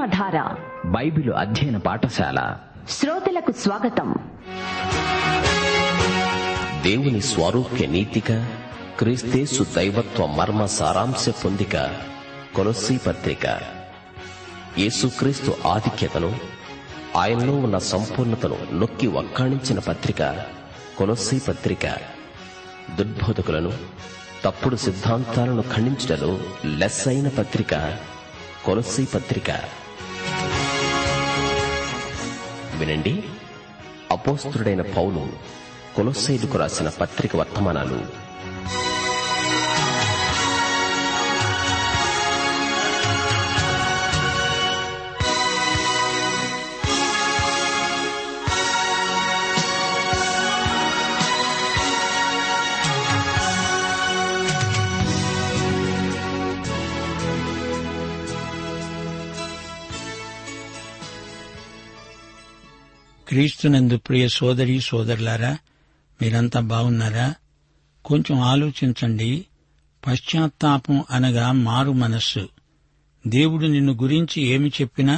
జీవనధార Bible అధ్యయన పాఠశాల శ్రోతలకు స్వాగతం. దేవుని స్వారూప్య నీతిక క్రీస్తేసు దైవత్వ మర్మ సారాంశ పొందిక కొలస్సీ పత్రిక. యేసుక్రీస్తు ఆధిక్యతను, ఆయనలో ఉన్న సంపూర్ణతను నొక్కి వక్కాణించిన పత్రిక కొలస్సీ పత్రిక. దుర్బోధకులను, తప్పుడు సిద్ధాంతాలను ఖండించడంలో లెస్సైన పత్రిక కొలస్సీ పత్రిక. వినండి, అపోస్తుడైన పౌలు కొలస్సీయులకు రాసిన పత్రిక వర్తమానాలు. క్రీస్తునందు ప్రియ సోదరి సోదరులారా, మీరంతా బాగున్నారా? కొంచెం ఆలోచించండి. పశ్చాత్తాపం అనగా మారు మనస్సు. దేవుడు నిన్ను గురించి ఏమి చెప్పినా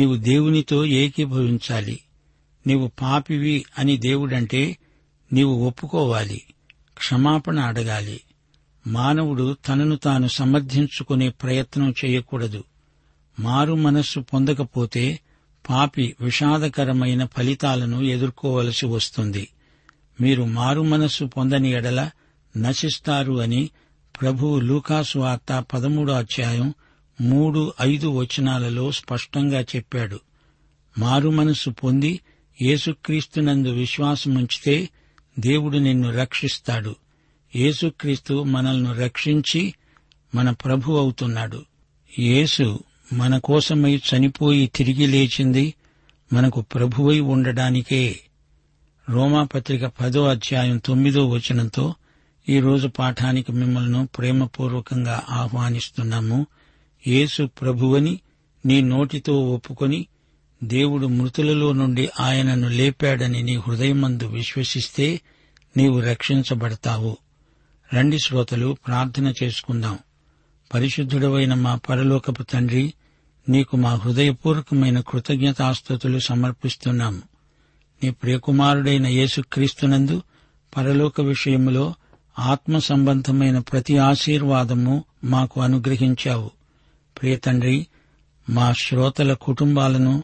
నీవు దేవునితో ఏకీభవించాలి. నీవు పాపివి అని దేవుడంటే నీవు ఒప్పుకోవాలి, క్షమాపణ అడగాలి. మానవుడు తనను తాను సమర్థించుకునే ప్రయత్నం చేయకూడదు. మారు మనస్సు పొందకపోతే పాపి విషాదకరమైన ఫలితాలను ఎదుర్కోవలసి వస్తుంది. మీరు మారు మనస్సు పొందని ఎడల నశిస్తారు అని ప్రభువు లూకాసు వార్త 13:3-5 స్పష్టంగా చెప్పాడు. మారు మనస్సు పొంది యేసుక్రీస్తునందు విశ్వాసముంచితే దేవుడు నిన్ను రక్షిస్తాడు. యేసుక్రీస్తు మనల్ని రక్షించి మన ప్రభు అవుతున్నాడు. యేసు మన కోసమై చనిపోయి తిరిగి లేచింది మనకు ప్రభువై ఉండడానికే. రోమాపత్రిక 10:9 ఈరోజు పాఠానికి మిమ్మల్ని ప్రేమపూర్వకంగా ఆహ్వానిస్తున్నాము. యేసు ప్రభువని నీ నోటితో ఒప్పుకొని దేవుడు మృతులలో నుండి ఆయనను లేపాడని నీ హృదయమందు విశ్వసిస్తే నీవు రక్షించబడతావు. రండి శ్రోతలు, ప్రార్థన చేసుకుందాం. పరిశుద్ధుడవైన మా పరలోకపు తండ్రి, నీకు మా హృదయపూర్వకమైన కృతజ్ఞతాస్తుతులు సమర్పిస్తున్నాము. నీ ప్రియకుమారుడైన యేసుక్రీస్తునందు పరలోక విషయములో ఆత్మ సంబంధమైన ప్రతి ఆశీర్వాదము మాకు అనుగ్రహించావు. ప్రియతండ్రి, మా శ్రోతల కుటుంబాలను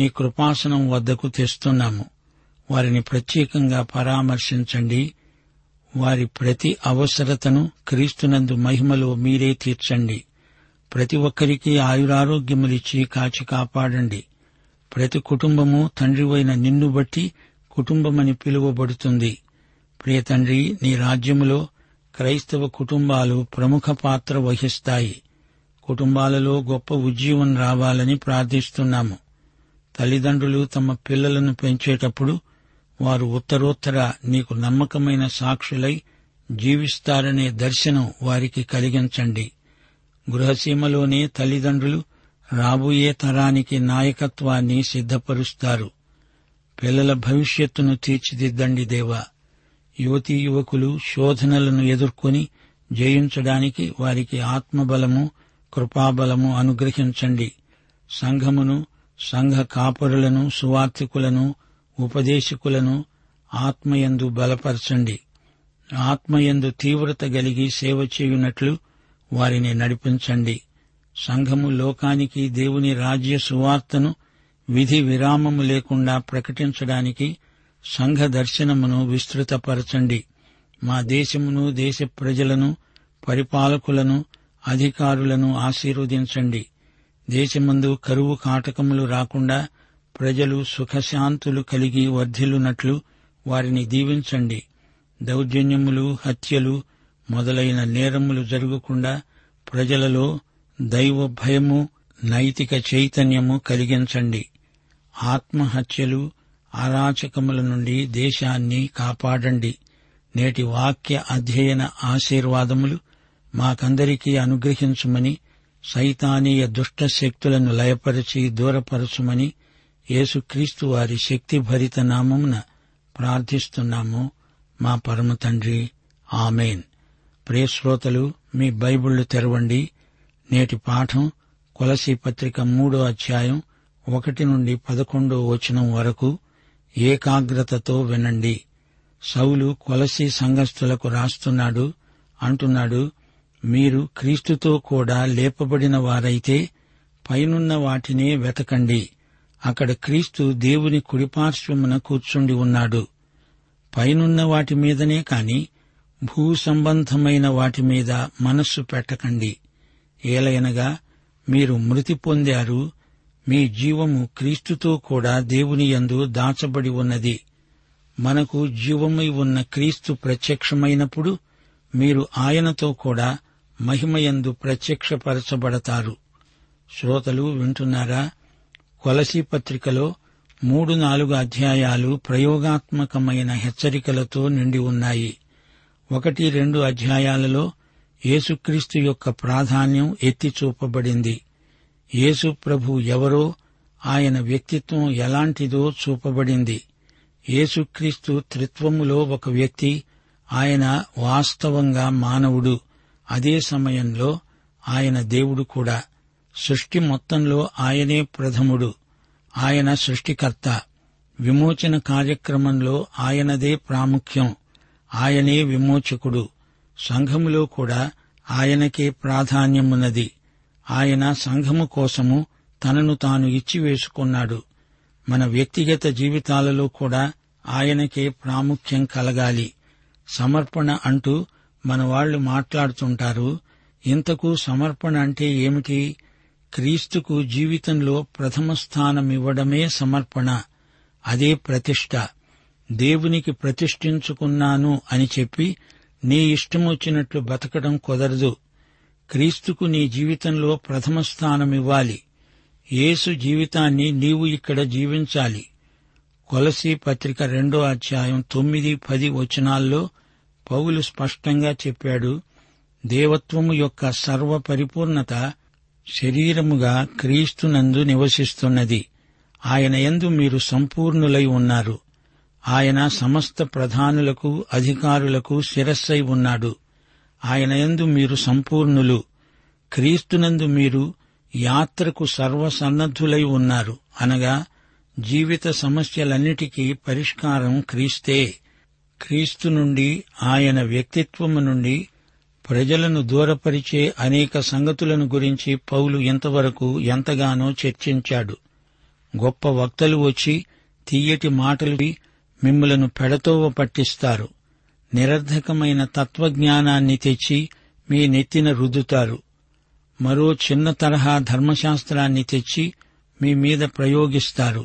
నీ కృపాసనం వద్దకు తెస్తున్నాము. వారిని ప్రత్యేకంగా పరామర్శించండి. వారి ప్రతి అవసరతను క్రీస్తునందు మహిమలో మీరే తీర్చండి. ప్రతి ఒక్కరికి ఆయురారోగ్యములిచ్చి కాచి కాపాడండి. ప్రతి కుటుంబము తండ్రివైన నిన్ను బట్టి కుటుంబమని పిలువబడుతుంది. ప్రియ తండ్రి, నీ రాజ్యములో క్రైస్తవ కుటుంబాలు ప్రముఖ పాత్ర వహిస్తాయి. కుటుంబాలలో గొప్ప ఉజ్జీవం రావాలని ప్రార్థిస్తున్నాము. తల్లిదండ్రులు తమ పిల్లలను పెంచేటప్పుడు వారు ఉత్తరోత్తర నీకు నమ్మకమైన సాక్షులై జీవిస్తారనే దర్శనం వారికి కలిగించండి. గృహసీమలోనే తల్లిదండ్రులు రాబోయే తరానికి నాయకత్వాన్ని సిద్ధపరుస్తారు. పిల్లల భవిష్యత్తును తీర్చిదిద్దండి దేవా. యువతీ యువకులు శోధనలను ఎదుర్కొని జయించడానికి వారికి ఆత్మబలము, కృపాబలము అనుగ్రహించండి. సంఘమును, సంఘ కాపరులను, సువార్థికులను, ఉపదేశకులను ఆత్మయందు బలపరచండి. ఆత్మయందు తీవ్రత కలిగి సేవ చేయునట్లు వారిని నడిపించండి. సంఘము లోకానికి దేవుని రాజ్య సువార్తను విధి విరామము లేకుండా ప్రకటించడానికి సంఘ దర్శనమును విస్తృతపరచండి. మా దేశమును, దేశ ప్రజలను, పరిపాలకులను, అధికారులను ఆశీర్వదించండి. దేశమందు కరువు కాటకములు రాకుండా ప్రజలు సుఖశాంతులు కలిగి వర్ధిల్లునట్లు వారిని దీవించండి. దౌర్జన్యములు, హత్యలు మొదలైన నేరములు జరగకుండా ప్రజలలో దైవ భయము, నైతిక చైతన్యము కలిగించండి. ఆత్మహత్యలు, అరాచకముల నుండి దేశాన్ని కాపాడండి. నేటి వాక్య అధ్యయన ఆశీర్వాదములు మాకందరికీ అనుగ్రహించుమని, సైతానీయ దుష్ట శక్తులను లయపరిచి దూరపరచుమని యేసుక్రీస్తు వారి శక్తి భరిత నామమున ప్రార్థిస్తున్నాము మా పరమ తండ్రి. ఆమెన్. ప్రియశ్రోతలు, మీ బైబిళ్లు తెరవండి. నేటి పాఠం కొలసీ పత్రిక 3:1-11 వరకు ఏకాగ్రతతో వినండి. సౌలు కొలసీ సంఘస్థులకు రాస్తున్నాడు, అంటున్నాడు, మీరు క్రీస్తుతో కూడా లేపబడిన వారైతే పైనున్న వాటినే వెతకండి. అక్కడ క్రీస్తు దేవుని కుడిపార్శ్వమున కూర్చుండి ఉన్నాడు. పైనున్న వాటి మీదనే కాని భూ సంబంధమైన వాటి మీద మనస్సు పెట్టకండి. ఏలయనగా మీరు మృతి పొందారు, మీ జీవము క్రీస్తుతో కూడా దేవునియందు దాచబడి ఉన్నది. మనకు జీవమై ఉన్న క్రీస్తు ప్రత్యక్షమైనప్పుడు మీరు ఆయనతో కూడా మహిమయందు ప్రత్యక్షపరచబడతారు. శ్రోతలు వింటున్నారా? కొలసీ పత్రికలో 3-4 అధ్యాయాలు ప్రయోగాత్మకమైన హెచ్చరికలతో నిండి ఉన్నాయి. 1-2 అధ్యాయాలలో యేసుక్రీస్తు యొక్క ప్రాధాన్యం ఎత్తిచూపబడింది. యేసు ప్రభు ఎవరో, ఆయన వ్యక్తిత్వం ఎలాంటిదో చూపబడింది. యేసుక్రీస్తు త్రిత్వములో ఒక వ్యక్తి, ఆయన వాస్తవంగా మానవుడు, అదే సమయంలో ఆయన దేవుడు కూడా. సృష్టి మొత్తంలో ఆయనే ప్రథముడు, ఆయన సృష్టికర్త. విమోచన కార్యక్రమంలో ఆయనదే ప్రాముఖ్యం, ఆయనే విమోచకుడు. సంఘములో కూడా ఆయనకే ప్రాధాన్యమున్నది. ఆయన సంఘము కోసము తనను తాను ఇచ్చివేసుకున్నాడు. మన వ్యక్తిగత జీవితాలలో కూడా ఆయనకే ప్రాముఖ్యం కలగాలి. సమర్పణ అంటూ మన వాళ్లు మాట్లాడుతుంటారు. ఇంతకు సమర్పణ అంటే ఏమిటి? క్రీస్తుకు జీవితంలో ప్రథమ స్థానమివ్వడమే సమర్పణ. అదే ప్రతిష్ఠ. దేవునికి ప్రతిష్ఠించుకున్నాను అని చెప్పి నీ ఇష్టమొచ్చినట్లు బతకడం కుదరదు. క్రీస్తుకు నీ జీవితంలో ప్రథమ స్థానమివ్వాలి. యేసు జీవితాన్ని నీవు ఇక్కడ జీవించాలి. కొలసీ పత్రిక 2:9-10 పౌలు స్పష్టంగా చెప్పాడు, దేవత్వము యొక్క సర్వపరిపూర్ణత శరీరముగా క్రీస్తునందు నివసిస్తున్నది. ఆయనయందు మీరు సంపూర్ణులై ఉన్నారు. ఆయన సమస్త ప్రధానులకు అధికారులకు శిరస్సై ఉన్నాడు. ఆయనయందు మీరు సంపూర్ణులు. క్రీస్తునందు మీరు యాత్రకు సర్వసన్నద్ధులై ఉన్నారు. అనగా జీవిత సమస్యలన్నిటికీ పరిష్కారం క్రీస్తే. క్రీస్తు నుండి, ఆయన వ్యక్తిత్వము నుండి ప్రజలను దూరపరిచే అనేక సంగతులను గురించి పౌలు ఇంతవరకు ఎంతగానో చర్చించాడు. గొప్ప వక్తలు వచ్చి తీయటి మాటలు మిమ్ములను పెడతోవ పట్టిస్తారు. నిరర్ధకమైన తత్వజ్ఞానాన్ని తెచ్చి మీ నెత్తిన రుద్దుతారు. మరో చిన్న తరహా ధర్మశాస్త్రాన్ని తెచ్చి మీ మీద ప్రయోగిస్తారు.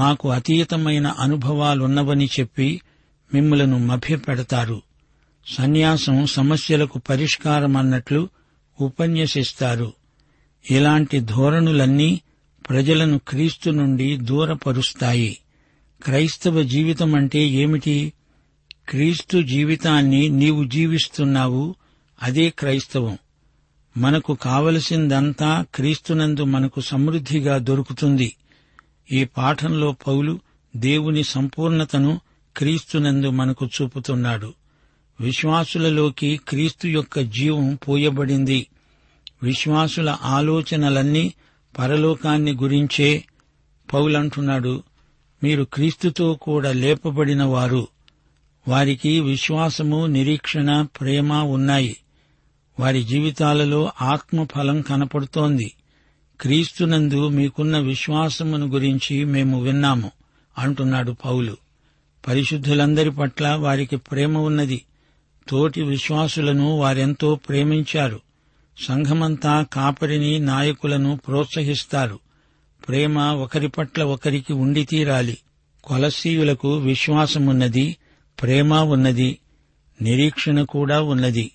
మాకు అతీతమైన అనుభవాలున్నవని చెప్పి మిమ్ములను మభ్యపెడతారు. సన్యాసం సమస్యలకు పరిష్కారమన్నట్లు ఉపన్యసిస్తారు. ఇలాంటి ధోరణులన్నీ ప్రజలను క్రీస్తు నుండి దూరపరుస్తాయి. క్రైస్తవ జీవితమంటే ఏమిటి? క్రీస్తు జీవితాన్ని నీవు జీవిస్తున్నావు, అదే క్రైస్తవం. మనకు కావలసిందంతా క్రీస్తునందు మనకు సమృద్ధిగా దొరుకుతుంది. ఈ పాఠంలో పౌలు దేవుని సంపూర్ణతను క్రీస్తునందు మనకు చూపుతున్నాడు. విశ్వాసులలోకి క్రీస్తు యొక్క జీవం పోయబడింది. విశ్వాసుల ఆలోచనలన్నీ పరలోకాన్ని గురించే. పౌలంటున్నాడు, మీరు క్రీస్తుతో కూడా లేపబడిన వారు. వారికి విశ్వాసము, నిరీక్షణ, ప్రేమ ఉన్నాయి. వారి జీవితాలలో ఆత్మఫలం కనపడుతోంది. క్రీస్తునందు మీకున్న విశ్వాసమును గురించి మేము విన్నాము అంటున్నాడు పౌలు. పరిశుద్ధులందరి పట్ల వారికి ప్రేమ ఉన్నది. తోటి విశ్వాసులను వారెంతో ప్రేమించారు. సంఘమంతా కాపరిని, నాయకులను ప్రోత్సహిస్తారు. ప్రేమ ఒకరి పట్ల ఒకరికి ఉండి తీరాలి. కొలస్సీయులకు విశ్వాసమున్నది, ప్రేమ ఉన్నది, నిరీక్షణ కూడా ఉన్నది.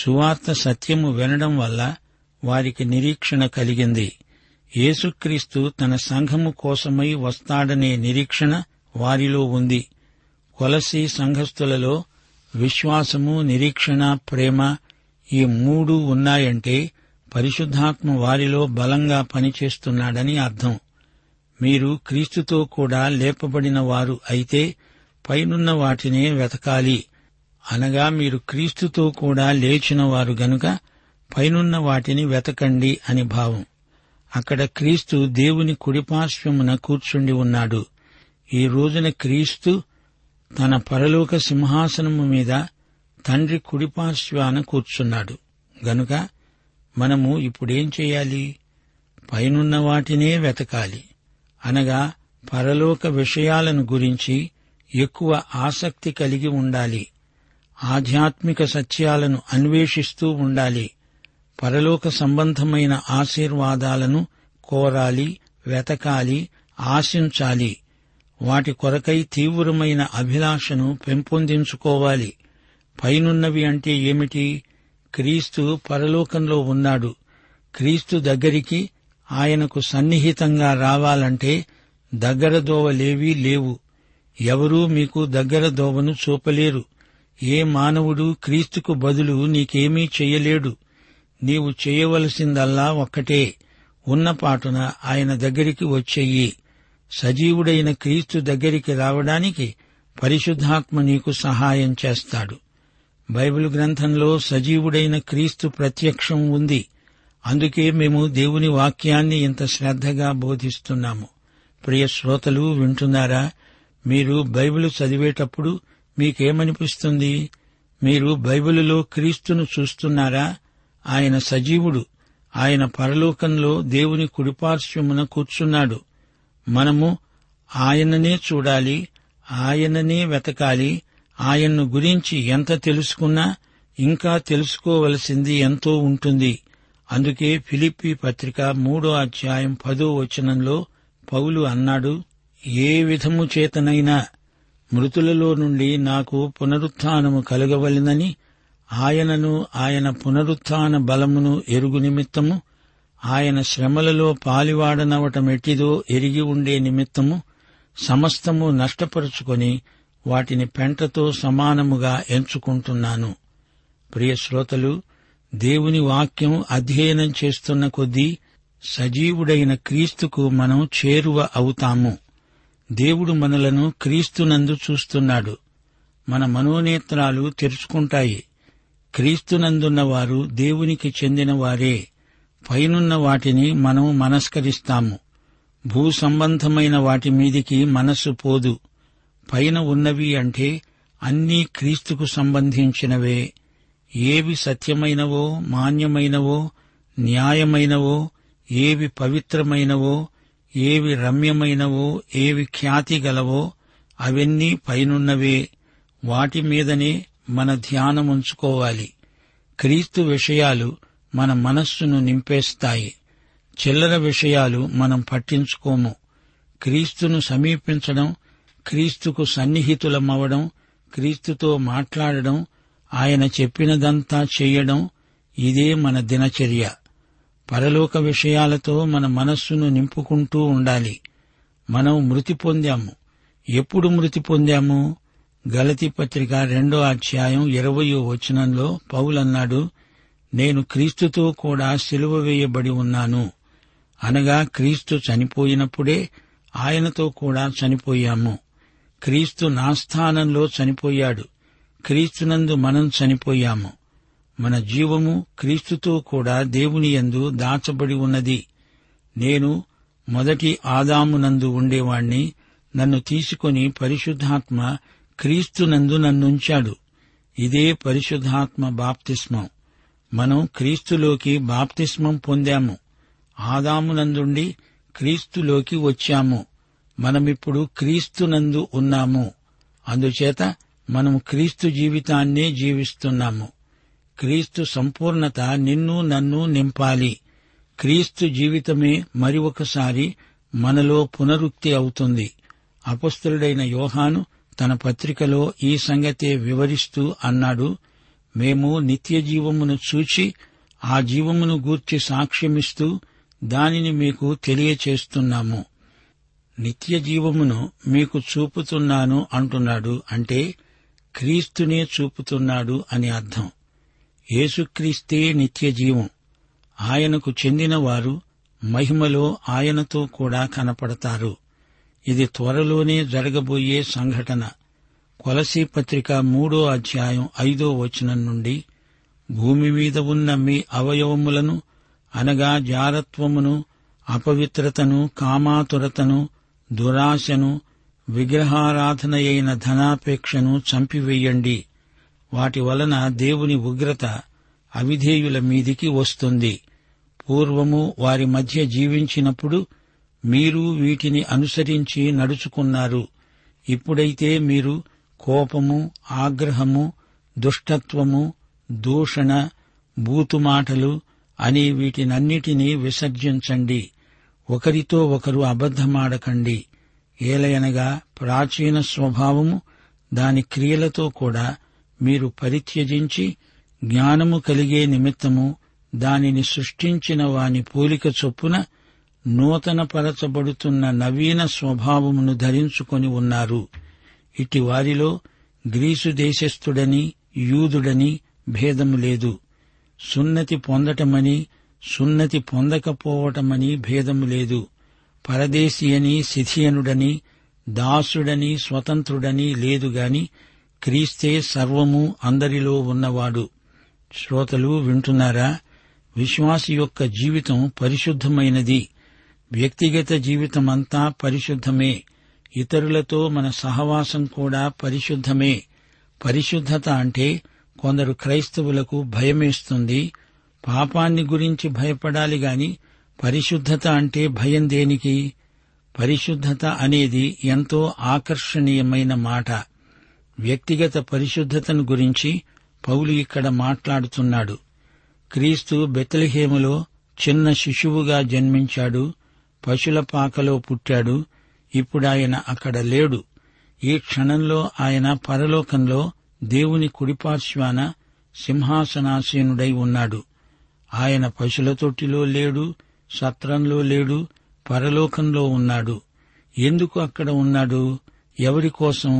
సువార్త సత్యము వినడం వల్ల వారికి నిరీక్షణ కలిగింది. యేసుక్రీస్తు తన సంఘము కోసమై వస్తాడనే నిరీక్షణ వారిలో ఉంది. కొలస్సీ సంఘస్థులలో విశ్వాసము, నిరీక్షణ, ప్రేమ ఈ మూడు ఉన్నాయంటే పరిశుద్ధాత్మ వారిలో బలంగా పనిచేస్తున్నాడని అర్థం. మీరు క్రీస్తుతో కూడా లేపబడిన వారు అయితే పైనున్న వాటినే వెతకాలి. అనగా మీరు క్రీస్తుతో కూడా లేచినవారు గనుక పైనున్న వాటిని వెతకండి అని భావం. అక్కడ క్రీస్తు దేవుని కుడిపార్శ్వమున కూర్చుండి ఉన్నాడు. ఈ రోజున క్రీస్తు తన పరలోక సింహాసనము మీద తండ్రి కుడిపార్శ్వాన కూర్చున్నాడు. గనుక మనము ఇప్పుడేం చేయాలి? పైనున్న వాటినే వెతకాలి. అనగా పరలోక విషయాలను గురించి ఎక్కువ ఆసక్తి కలిగి ఉండాలి. ఆధ్యాత్మిక సత్యాలను అన్వేషిస్తూ ఉండాలి. పరలోక సంబంధమైన ఆశీర్వాదాలను కోరాలి, వెతకాలి, ఆశించాలి. వాటి కొరకై తీవ్రమైన అభిలాషను పెంపొందించుకోవాలి. పైనున్నవి అంటే ఏమిటి? క్రీస్తు పరలోకంలో ఉన్నాడు. క్రీస్తు దగ్గరికి ఆయనకు సన్నిహితంగా రావాలంటే దగ్గర దోవలేవీ లేవు. ఎవరూ మీకు దగ్గర దోవను చూపలేరు. ఏ మానవుడు క్రీస్తుకు బదులు నీకేమీ చెయ్యలేడు. నీవు చేయవలసిందల్లా ఒక్కటే, ఉన్నపాటున ఆయన దగ్గరికి వచ్చేయి. సజీవుడైన క్రీస్తు దగ్గరికి రావడానికి పరిశుద్ధాత్మ నీకు సహాయం చేస్తాడు. బైబిల్ గ్రంథంలో సజీవుడైన క్రీస్తు ప్రత్యక్షం ఉంది. అందుకే మేము దేవుని వాక్యాన్ని ఇంత శ్రద్ధగా బోధిస్తున్నాము. ప్రియ శ్రోతలు, వింటున్నారా? మీరు బైబిల్ చదివేటప్పుడు మీకేమనిపిస్తుంది? మీరు బైబిలులో క్రీస్తును చూస్తున్నారా? ఆయన సజీవుడు. ఆయన పరలోకంలో దేవుని కుడిపార్శ్వమున కూర్చున్నాడు. మనము ఆయననే చూడాలి, ఆయననే వెతకాలి. ఆయన్ను గురించి ఎంత తెలుసుకున్నా ఇంకా తెలుసుకోవలసింది ఎంతో ఉంటుంది. అందుకే ఫిలిప్పీ పత్రిక 3:10 పౌలు అన్నాడు, ఏ విధము చేతనైనా మృతులలో నుండి నాకు పునరుత్థానము కలుగవలెనని ఆయనను ఆయన పునరుత్థాన బలమును ఎరుగు నిమిత్తము, ఆయన శ్రమలలో పాలివాడనవటమెట్టిదో ఎరిగి ఉండే నిమిత్తము సమస్తము నష్టపరుచుకొని వాటిని పెంటతో సమానముగా ఎంచుకుంటున్నాను. ప్రియ శ్రోతలు, దేవుని వాక్యం అధ్యయనం చేస్తున్న కొద్దీ సజీవుడైన క్రీస్తుకు మనం చేరువ అవుతాము. దేవుడు మనలను క్రీస్తునందు చూస్తున్నాడు. మన మనోనేత్రాలు తెరుచుకుంటాయి. క్రీస్తునందున్నవారు దేవునికి చెందినవారే. పైనున్న వాటిని మనం మనస్కరిస్తాము. భూ సంబంధమైన వాటి మీదికి మనస్సు పోదు. పైన ఉన్నవి అంటే అన్నీ క్రీస్తుకు సంబంధించినవే. ఏవి సత్యమైనవో, మాన్యమైనవో, న్యాయమైనవో, ఏవి పవిత్రమైనవో, ఏవి రమ్యమైనవో, ఏవి ఖ్యాతి గలవో అవన్నీ పైనున్నవే. వాటి మీదనే మన ధ్యానముంచుకోవాలి. క్రీస్తు విషయాలు మన మనస్సును నింపేస్తాయి. చిల్లర విషయాలు మనం పట్టించుకోము. క్రీస్తును సమీపించడం, క్రీస్తుకు సన్నిహితులమవడం, క్రీస్తుతో మాట్లాడడం, ఆయన చెప్పినదంతా చేయడం, ఇదే మన దినచర్య. పరలోక విషయాలతో మన మనస్సును నింపుకుంటూ ఉండాలి. మనం మృతి పొందాము. ఎప్పుడు మృతి పొందాము? గలతీ పత్రిక 2:20 పౌలన్నాడు, నేను క్రీస్తుతో కూడా సిలువ వేయబడి ఉన్నాను. అనగా క్రీస్తు చనిపోయినప్పుడే ఆయనతో కూడా చనిపోయాము. క్రీస్తు నా స్థానంలో చనిపోయాడు. క్రీస్తునందు మనం చనిపోయాము. మన జీవము క్రీస్తుతో కూడా దేవుని యందు దాచబడి ఉన్నది. నేను మొదటి ఆదామునందు ఉండేవాణ్ణి. నన్ను తీసుకొని పరిశుద్ధాత్మ క్రీస్తునందు నన్నుంచాడు. ఇదే పరిశుద్ధాత్మ బాప్తిస్మం. మనం క్రీస్తులోకి బాప్తిస్మం పొందాము. ఆదామునందుండి క్రీస్తులోకి వచ్చాము. మనమిప్పుడు క్రీస్తునందు ఉన్నాము. అందుచేత మనము క్రీస్తు జీవితాన్నే జీవిస్తున్నాము. క్రీస్తు సంపూర్ణత నిన్ను నన్ను నింపాలి. క్రీస్తు జీవితమే మరి ఒకసారి మనలో పునరుక్తి అవుతుంది. అపొస్తలుడైన యోహాను తన పత్రికలో ఈ సంగతే వివరిస్తూ అన్నాడు, మేము నిత్య జీవమును చూచి ఆ జీవమును గూర్చి సాక్ష్యమిస్తూ దానిని మీకు తెలియచేస్తున్నాము. నిత్య జీవమును మీకు చూపుతున్నాను అంటున్నాడు. అంటే క్రీస్తునే చూపుతున్నాడు అని అర్థం. యేసుక్రీస్తే నిత్య జీవం. ఆయనకు చెందినవారు మహిమలో ఆయనతో కూడా కనపడతారు. ఇది త్వరలోనే జరగబోయే సంఘటన. కొలసీ పత్రిక 3:5 నుండి, భూమి మీద ఉన్న మీ అవయవములను అనగా జారత్వమును అపవిత్రతను, కామాతురతను, దురాశను, విగ్రహారాధనయైన ధనాపేక్షను చంపివేయండి. వాటి వలన దేవుని ఉగ్రత అవిధేయుల మీదికి వస్తుంది. పూర్వము వారి మధ్య జీవించినప్పుడు మీరు వీటిని అనుసరించి నడుచుకున్నారు. ఇప్పుడైతే మీరు కోపము, ఆగ్రహము, దుష్టత్వము, దూషణ, బూతుమాటలు అని వీటినన్నిటినీ విసర్జించండి. ఒకరితో ఒకరు అబద్ధమాడకండి. ఏలయనగా ప్రాచీన స్వభావము దాని క్రియలతో కూడా మీరు పరిత్యజించి జ్ఞానము కలిగే నిమిత్తము దానిని సృష్టించిన వాని పోలిక చొప్పున నూతనపరచబడుతున్న నవీన స్వభావమును ధరించుకొని ఉన్నారు. ఇట్టి వారిలో గ్రీసు దేశస్థుడని యూదుడని భేదము లేదు. సున్నతి పొందటమని సున్నతి పొందకపోవటమని భేదము లేదు. పరదేశీయని సిథియనుడని, దాసుడని స్వతంత్రుడని లేదుగాని క్రీస్తే సర్వము అందరిలో ఉన్నవాడు. శ్రోతలు వింటున్నారా? విశ్వాసి యొక్క జీవితం పరిశుద్ధమైనది. వ్యక్తిగత జీవితమంతా పరిశుద్ధమే. ఇతరులతో మన సహవాసం కూడా పరిశుద్ధమే. పరిశుద్ధత అంటే కొందరు క్రైస్తవులకు భయమేస్తుంది. పాపాన్ని గురించి భయపడాలి గాని పరిశుద్ధత అంటే భయం దేనికి? పరిశుద్ధత అనేది ఎంతో ఆకర్షణీయమైన మాట. వ్యక్తిగత పరిశుద్ధతను గురించి పౌలు ఇక్కడ మాట్లాడుతున్నాడు. క్రీస్తు బెత్లెహేములో చిన్న శిశువుగా జన్మించాడు. పశుల పాకలో పుట్టాడు. ఇప్పుడాయన అక్కడ లేడు. ఈ క్షణంలో ఆయన పరలోకంలో దేవుని కుడిపార్శ్వాన సింహాసనాసీనుడై ఉన్నాడు. ఆయన పశుల తొట్టిలో లేడు, సత్రంలో లేడు, పరలోకంలో ఉన్నాడు. ఎందుకు అక్కడ ఉన్నాడు? ఎవరికోసం?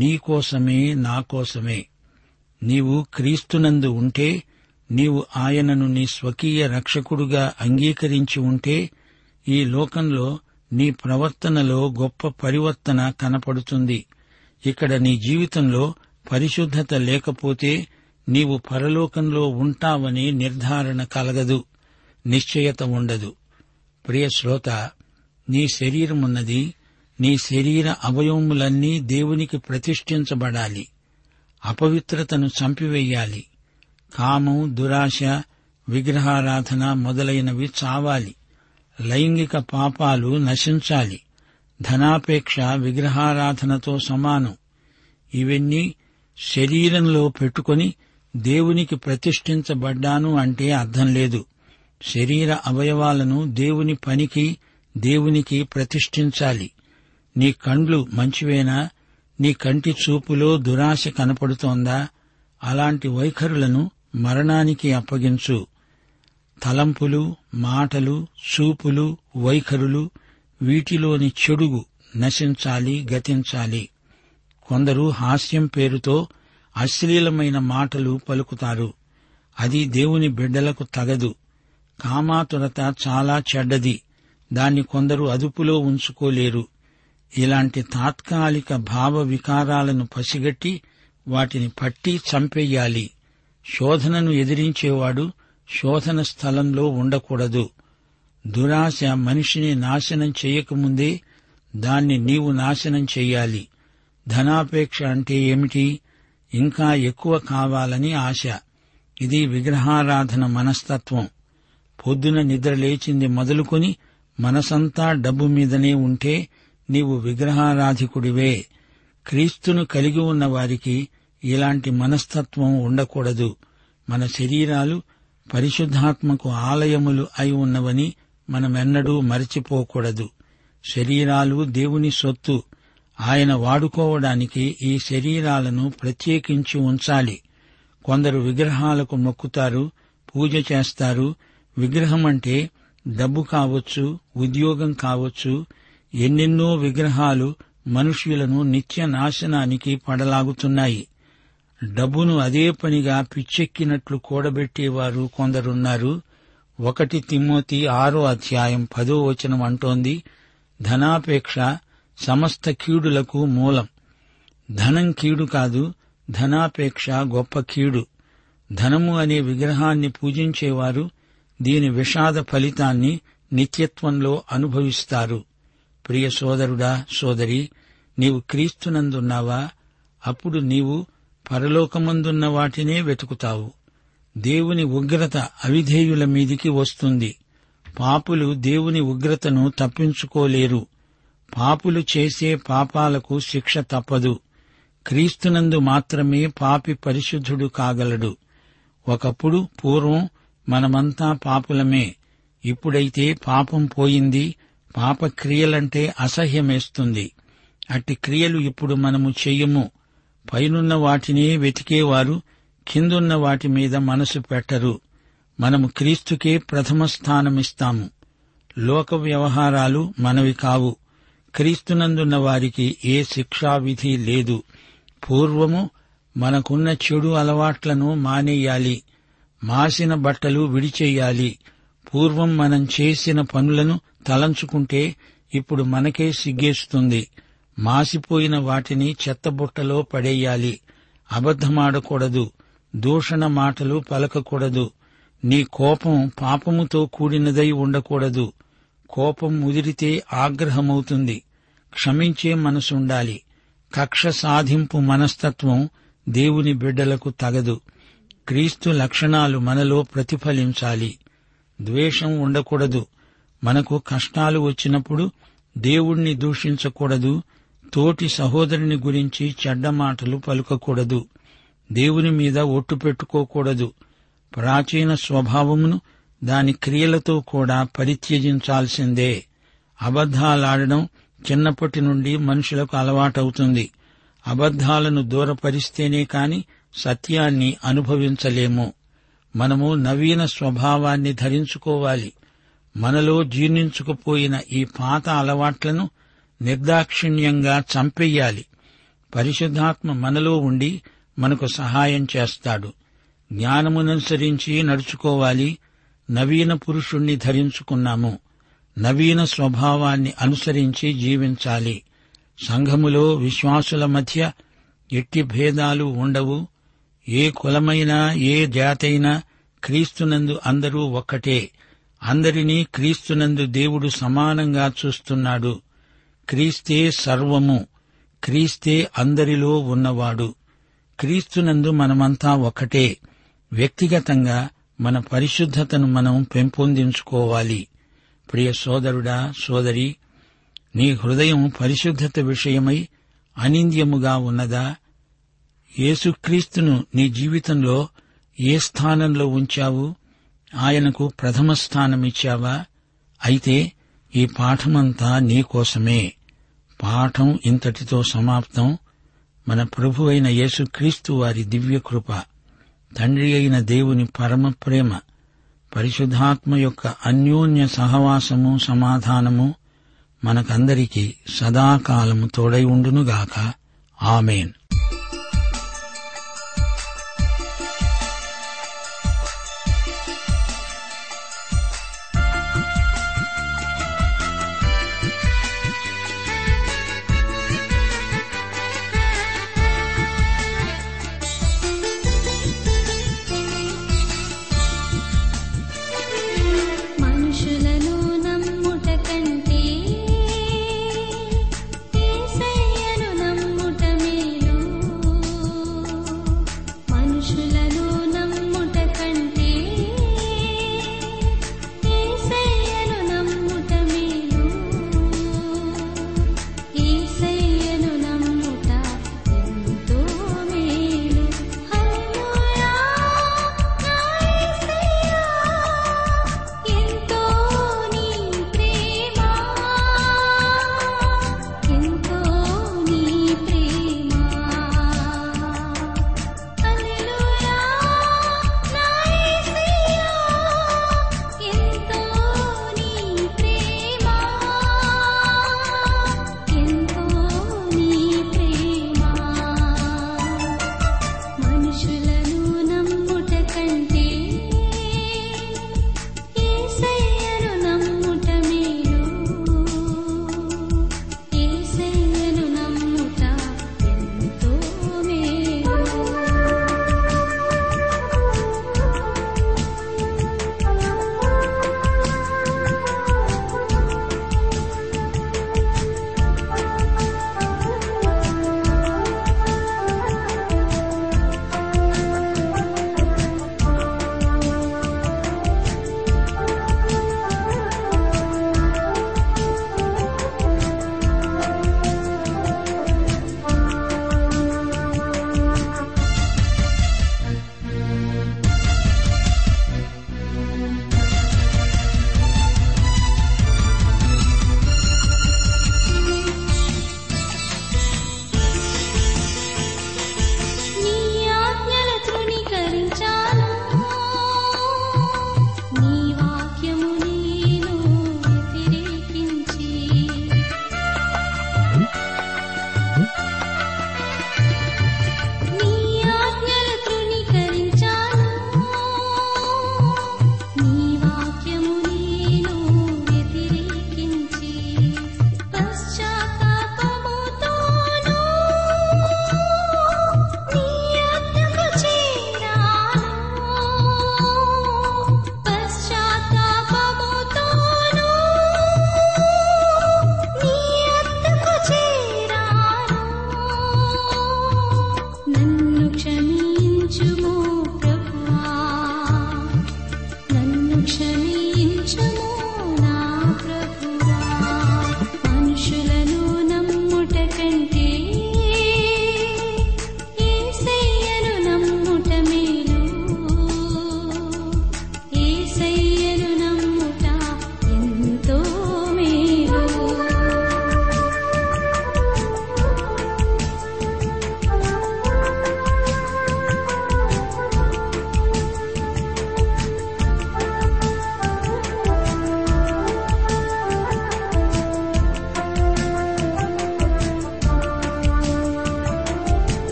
నీకోసమే, నాకోసమే. నీవు క్రీస్తునందు ఉంటే, నీవు ఆయనను నీ స్వకీయ రక్షకుడుగా అంగీకరించి ఉంటే, ఈ లోకంలో నీ ప్రవర్తనలో గొప్ప పరివర్తన కనపడుతుంది. ఇక్కడ నీ జీవితంలో పరిశుద్ధత లేకపోతే నీవు పరలోకంలో ఉంటావని నిర్ధారణ కలగదు, నిశ్చయత ఉండదు. ప్రియ శ్రోత, నీ శరీరమున్నది, నీ శరీర అవయవములన్నీ దేవునికి ప్రతిష్ఠించబడాలి. అపవిత్రతను చంపివేయాలి. కామం, దురాశ, విగ్రహారాధన మొదలైనవి చావాలి. లైంగిక పాపాలు నశించాలి. ధనాపేక్ష విగ్రహారాధనతో సమానం. ఇవన్నీ శరీరంలో పెట్టుకుని దేవునికి ప్రతిష్ఠించబడ్డాను అంటే అర్థం లేదు. శరీర అవయవాలను దేవుని పనికి, దేవునికి ప్రతిష్ఠించాలి. నీ కండ్లు మంచివేనా? నీ కంటి చూపులో దురాశ కనపడుతోందా? అలాంటి వైఖరులను మరణానికి అప్పగించు. తలంపులు, మాటలు, చూపులు, వైఖరులు, వీటిలోని చెడుగు నశించాలి, గతించాలి. కొందరు హాస్యం పేరుతో అశ్లీలమైన మాటలు పలుకుతారు. అది దేవుని బిడ్డలకు తగదు. కామాతురత చాలా చెడ్డది. దాన్ని కొందరు అదుపులో ఉంచుకోలేరు. ఇలాంటి తాత్కాలిక భావ వికారాలను పసిగట్టి వాటిని పట్టి చంపేయాలి. శోధనను ఎదిరించేవాడు శోధన స్థలంలో ఉండకూడదు. దురాశ మనిషిని నాశనం చేయకముందే దాన్ని నీవు నాశనం చెయ్యాలి. ధనాపేక్ష అంటే ఏమిటి? ఇంకా ఎక్కువ కావాలని ఆశ. ఇది విగ్రహారాధన మనస్తత్వం. పొద్దున నిద్రలేచింది మొదలుకొని మనసంతా డబ్బు మీదనే ఉంటే నీవు విగ్రహారాధికుడివే. క్రీస్తును కలిగి ఉన్న వారికి ఇలాంటి మనస్తత్వం ఉండకూడదు. మన శరీరాలు పరిశుద్ధాత్మకు ఆలయములు అయి ఉన్నవని మనమెన్నడూ మరచిపోకూడదు. శరీరాలు దేవుని సొత్తు. ఆయన వాడుకోవడానికి ఈ శరీరాలను ప్రత్యేకించి ఉంచాలి. కొందరు విగ్రహాలకు మొక్కుతారు, పూజ చేస్తారు. విగ్రహం అంటే డబ్బు కావచ్చు, ఉద్యోగం కావచ్చు. ఎన్నెన్నో విగ్రహాలు మనుష్యులను నిత్య నాశనానికి పడలాగుతున్నాయి. డబ్బును అదే పనిగా పిచ్చెక్కినట్లు కూడబెట్టేవారు కొందరున్నారు. 1 తిమోతి 6:10 అంటోంది, ధనాపేక్ష సమస్త కీడులకు మూలం. ధనం కీడు కాదు, ధనాపేక్ష గొప్ప కీడు. ధనము అనే విగ్రహాన్ని పూజించేవారు దీని విషాద ఫలితాన్ని నిత్యత్వంలో అనుభవిస్తారు. ప్రియ సోదరుడా, సోదరి, నీవు క్రీస్తునందున్నావా? అప్పుడు నీవు పరలోకమందున్న వాటినే వెతుకుతావు. దేవుని ఉగ్రత అవిధేయుల మీదికి వస్తుంది. పాపులు దేవుని ఉగ్రతను తప్పించుకోలేరు. పాపులు చేసే పాపాలకు శిక్ష తప్పదు. క్రీస్తునందు మాత్రమే పాపి పరిశుద్ధుడు కాగలడు. ఒకప్పుడు పూర్వం మనమంతా పాపులమే. ఇప్పుడైతే పాపం పోయింది. పాపక్రియలంటే అసహ్యమేస్తుంది. అట్టి క్రియలు ఇప్పుడు మనము చెయ్యము. పైనున్న వాటినే వెతికేవారు కిందున్న వాటి మీద మనసు పెట్టరు. మనము క్రీస్తుకే ప్రథమ స్థానమిస్తాము. లోక వ్యవహారాలు మనవి కావు. క్రీస్తునందున్న వారికి ఏ శిక్షావిధి లేదు. పూర్వము మనకున్న చెడు అలవాట్లను మానేయాలి. మాసిన బట్టలు విడిచేయాలి. పూర్వం మనం చేసిన పనులను తలంచుకుంటే ఇప్పుడు మనకే సిగ్గేస్తుంది. మాసిపోయిన వాటిని చెత్తబుట్టలో పడేయాలి. అబద్ధమాడకూడదు. దూషణ మాటలు పలకకూడదు. నీ కోపం పాపముతో కూడినదై ఉండకూడదు. కోపం ముదిరితే ఆగ్రహమవుతుంది. క్షమించే మనసుండాలి. కక్ష సాధింపు మనస్తత్వం దేవుని బిడ్డలకు తగదు. క్రీస్తు లక్షణాలు మనలో ప్రతిఫలించాలి. ద్వేషం ఉండకూడదు. మనకు కష్టాలు వచ్చినప్పుడు దేవుణ్ణి దూషించకూడదు. తోటి సహోదరుని గురించి చెడ్డ మాటలు పలుకకూడదు. దేవుని మీద ఒట్టు పెట్టుకోకూడదు. ప్రాచీన స్వభావమును దాని క్రియలతో కూడా పరిత్యజించాల్సిందే. అబద్ధాలాడడం చిన్నప్పటి నుండి మనుషులకు అలవాటవుతుంది. అబద్ధాలను దూరపరిస్తేనే కాని సత్యాన్ని అనుభవించలేము. మనము నవీన స్వభావాన్ని ధరించుకోవాలి. మనలో జీర్ణించుకుపోయిన ఈ పాత అలవాట్లను నిర్దాక్షిణ్యంగా చంపెయ్యాలి. పరిశుద్ధాత్మ మనలో ఉండి మనకు సహాయం చేస్తాడు. జ్ఞానముననుసరించి నడుచుకోవాలి. నవీన పురుషుణ్ణి ధరించుకున్నాము. నవీన స్వభావాన్ని అనుసరించి జీవించాలి. సంఘములో విశ్వాసుల మధ్య ఎట్టి భేదాలు ఉండవు. ఏ కులమైనా ఏ జాతైనా క్రీస్తునందు అందరూ ఒక్కటే. అందరినీ క్రీస్తునందు దేవుడు సమానంగా చూస్తున్నాడు. క్రీస్తే సర్వము. క్రీస్తే అందరిలో ఉన్నవాడు. క్రీస్తునందు మనమంతా ఒక్కటే. వ్యక్తిగతంగా మన పరిశుద్ధతను మనం పెంపొందించుకోవాలి. ప్రియ సోదరుడా, సోదరి, నీ హృదయం పరిశుద్ధత విషయమై అనింద్యముగా ఉన్నదా? యేసుక్రీస్తును నీ జీవితంలో ఏ స్థానంలో ఉంచావు? ఆయనకు ప్రథమ స్థానమిచ్చావా? అయితే ఈ పాఠమంతా నీకోసమే. పాఠం ఇంతటితో సమాప్తం. మన ప్రభువైన యేసుక్రీస్తు వారి దివ్యకృప, తండ్రి అయిన దేవుని పరమ ప్రేమ, పరిశుద్ధాత్మ యొక్క అన్యోన్య సహవాసము, సమాధానము మనకందరికీ సదాకాలము తోడై ఉండునుగాక. ఆమేన్. కంటే ఏసయ్యను నమ్ముట మేలు.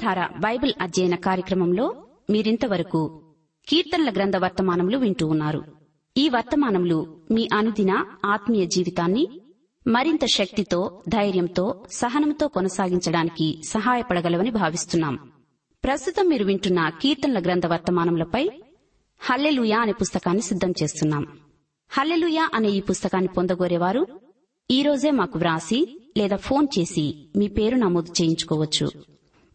జీవధార బైబిల్ అధ్యయన కార్యక్రమంలో మీరింతవరకు కీర్తనల గ్రంథ వర్తమానములు వింటూ ఉన్నారు. ఈ వర్తమానములు మీ అనుదిన ఆత్మీయ జీవితాన్ని మరింత శక్తితో, ధైర్యంతో, సహనంతో కొనసాగించడానికి సహాయపడగలవని భావిస్తున్నాం. ప్రస్తుతం మీరు వింటున్న కీర్తనల గ్రంథ వర్తమానములపై హల్లెలూయా అనే పుస్తకాన్ని సిద్ధం చేస్తున్నాం. హల్లెలూయా అనే ఈ పుస్తకాన్ని పొందగోరేవారు ఈరోజే మాకు వ్రాసి లేదా ఫోన్ చేసి మీ పేరు నమోదు చేయించుకోవచ్చు.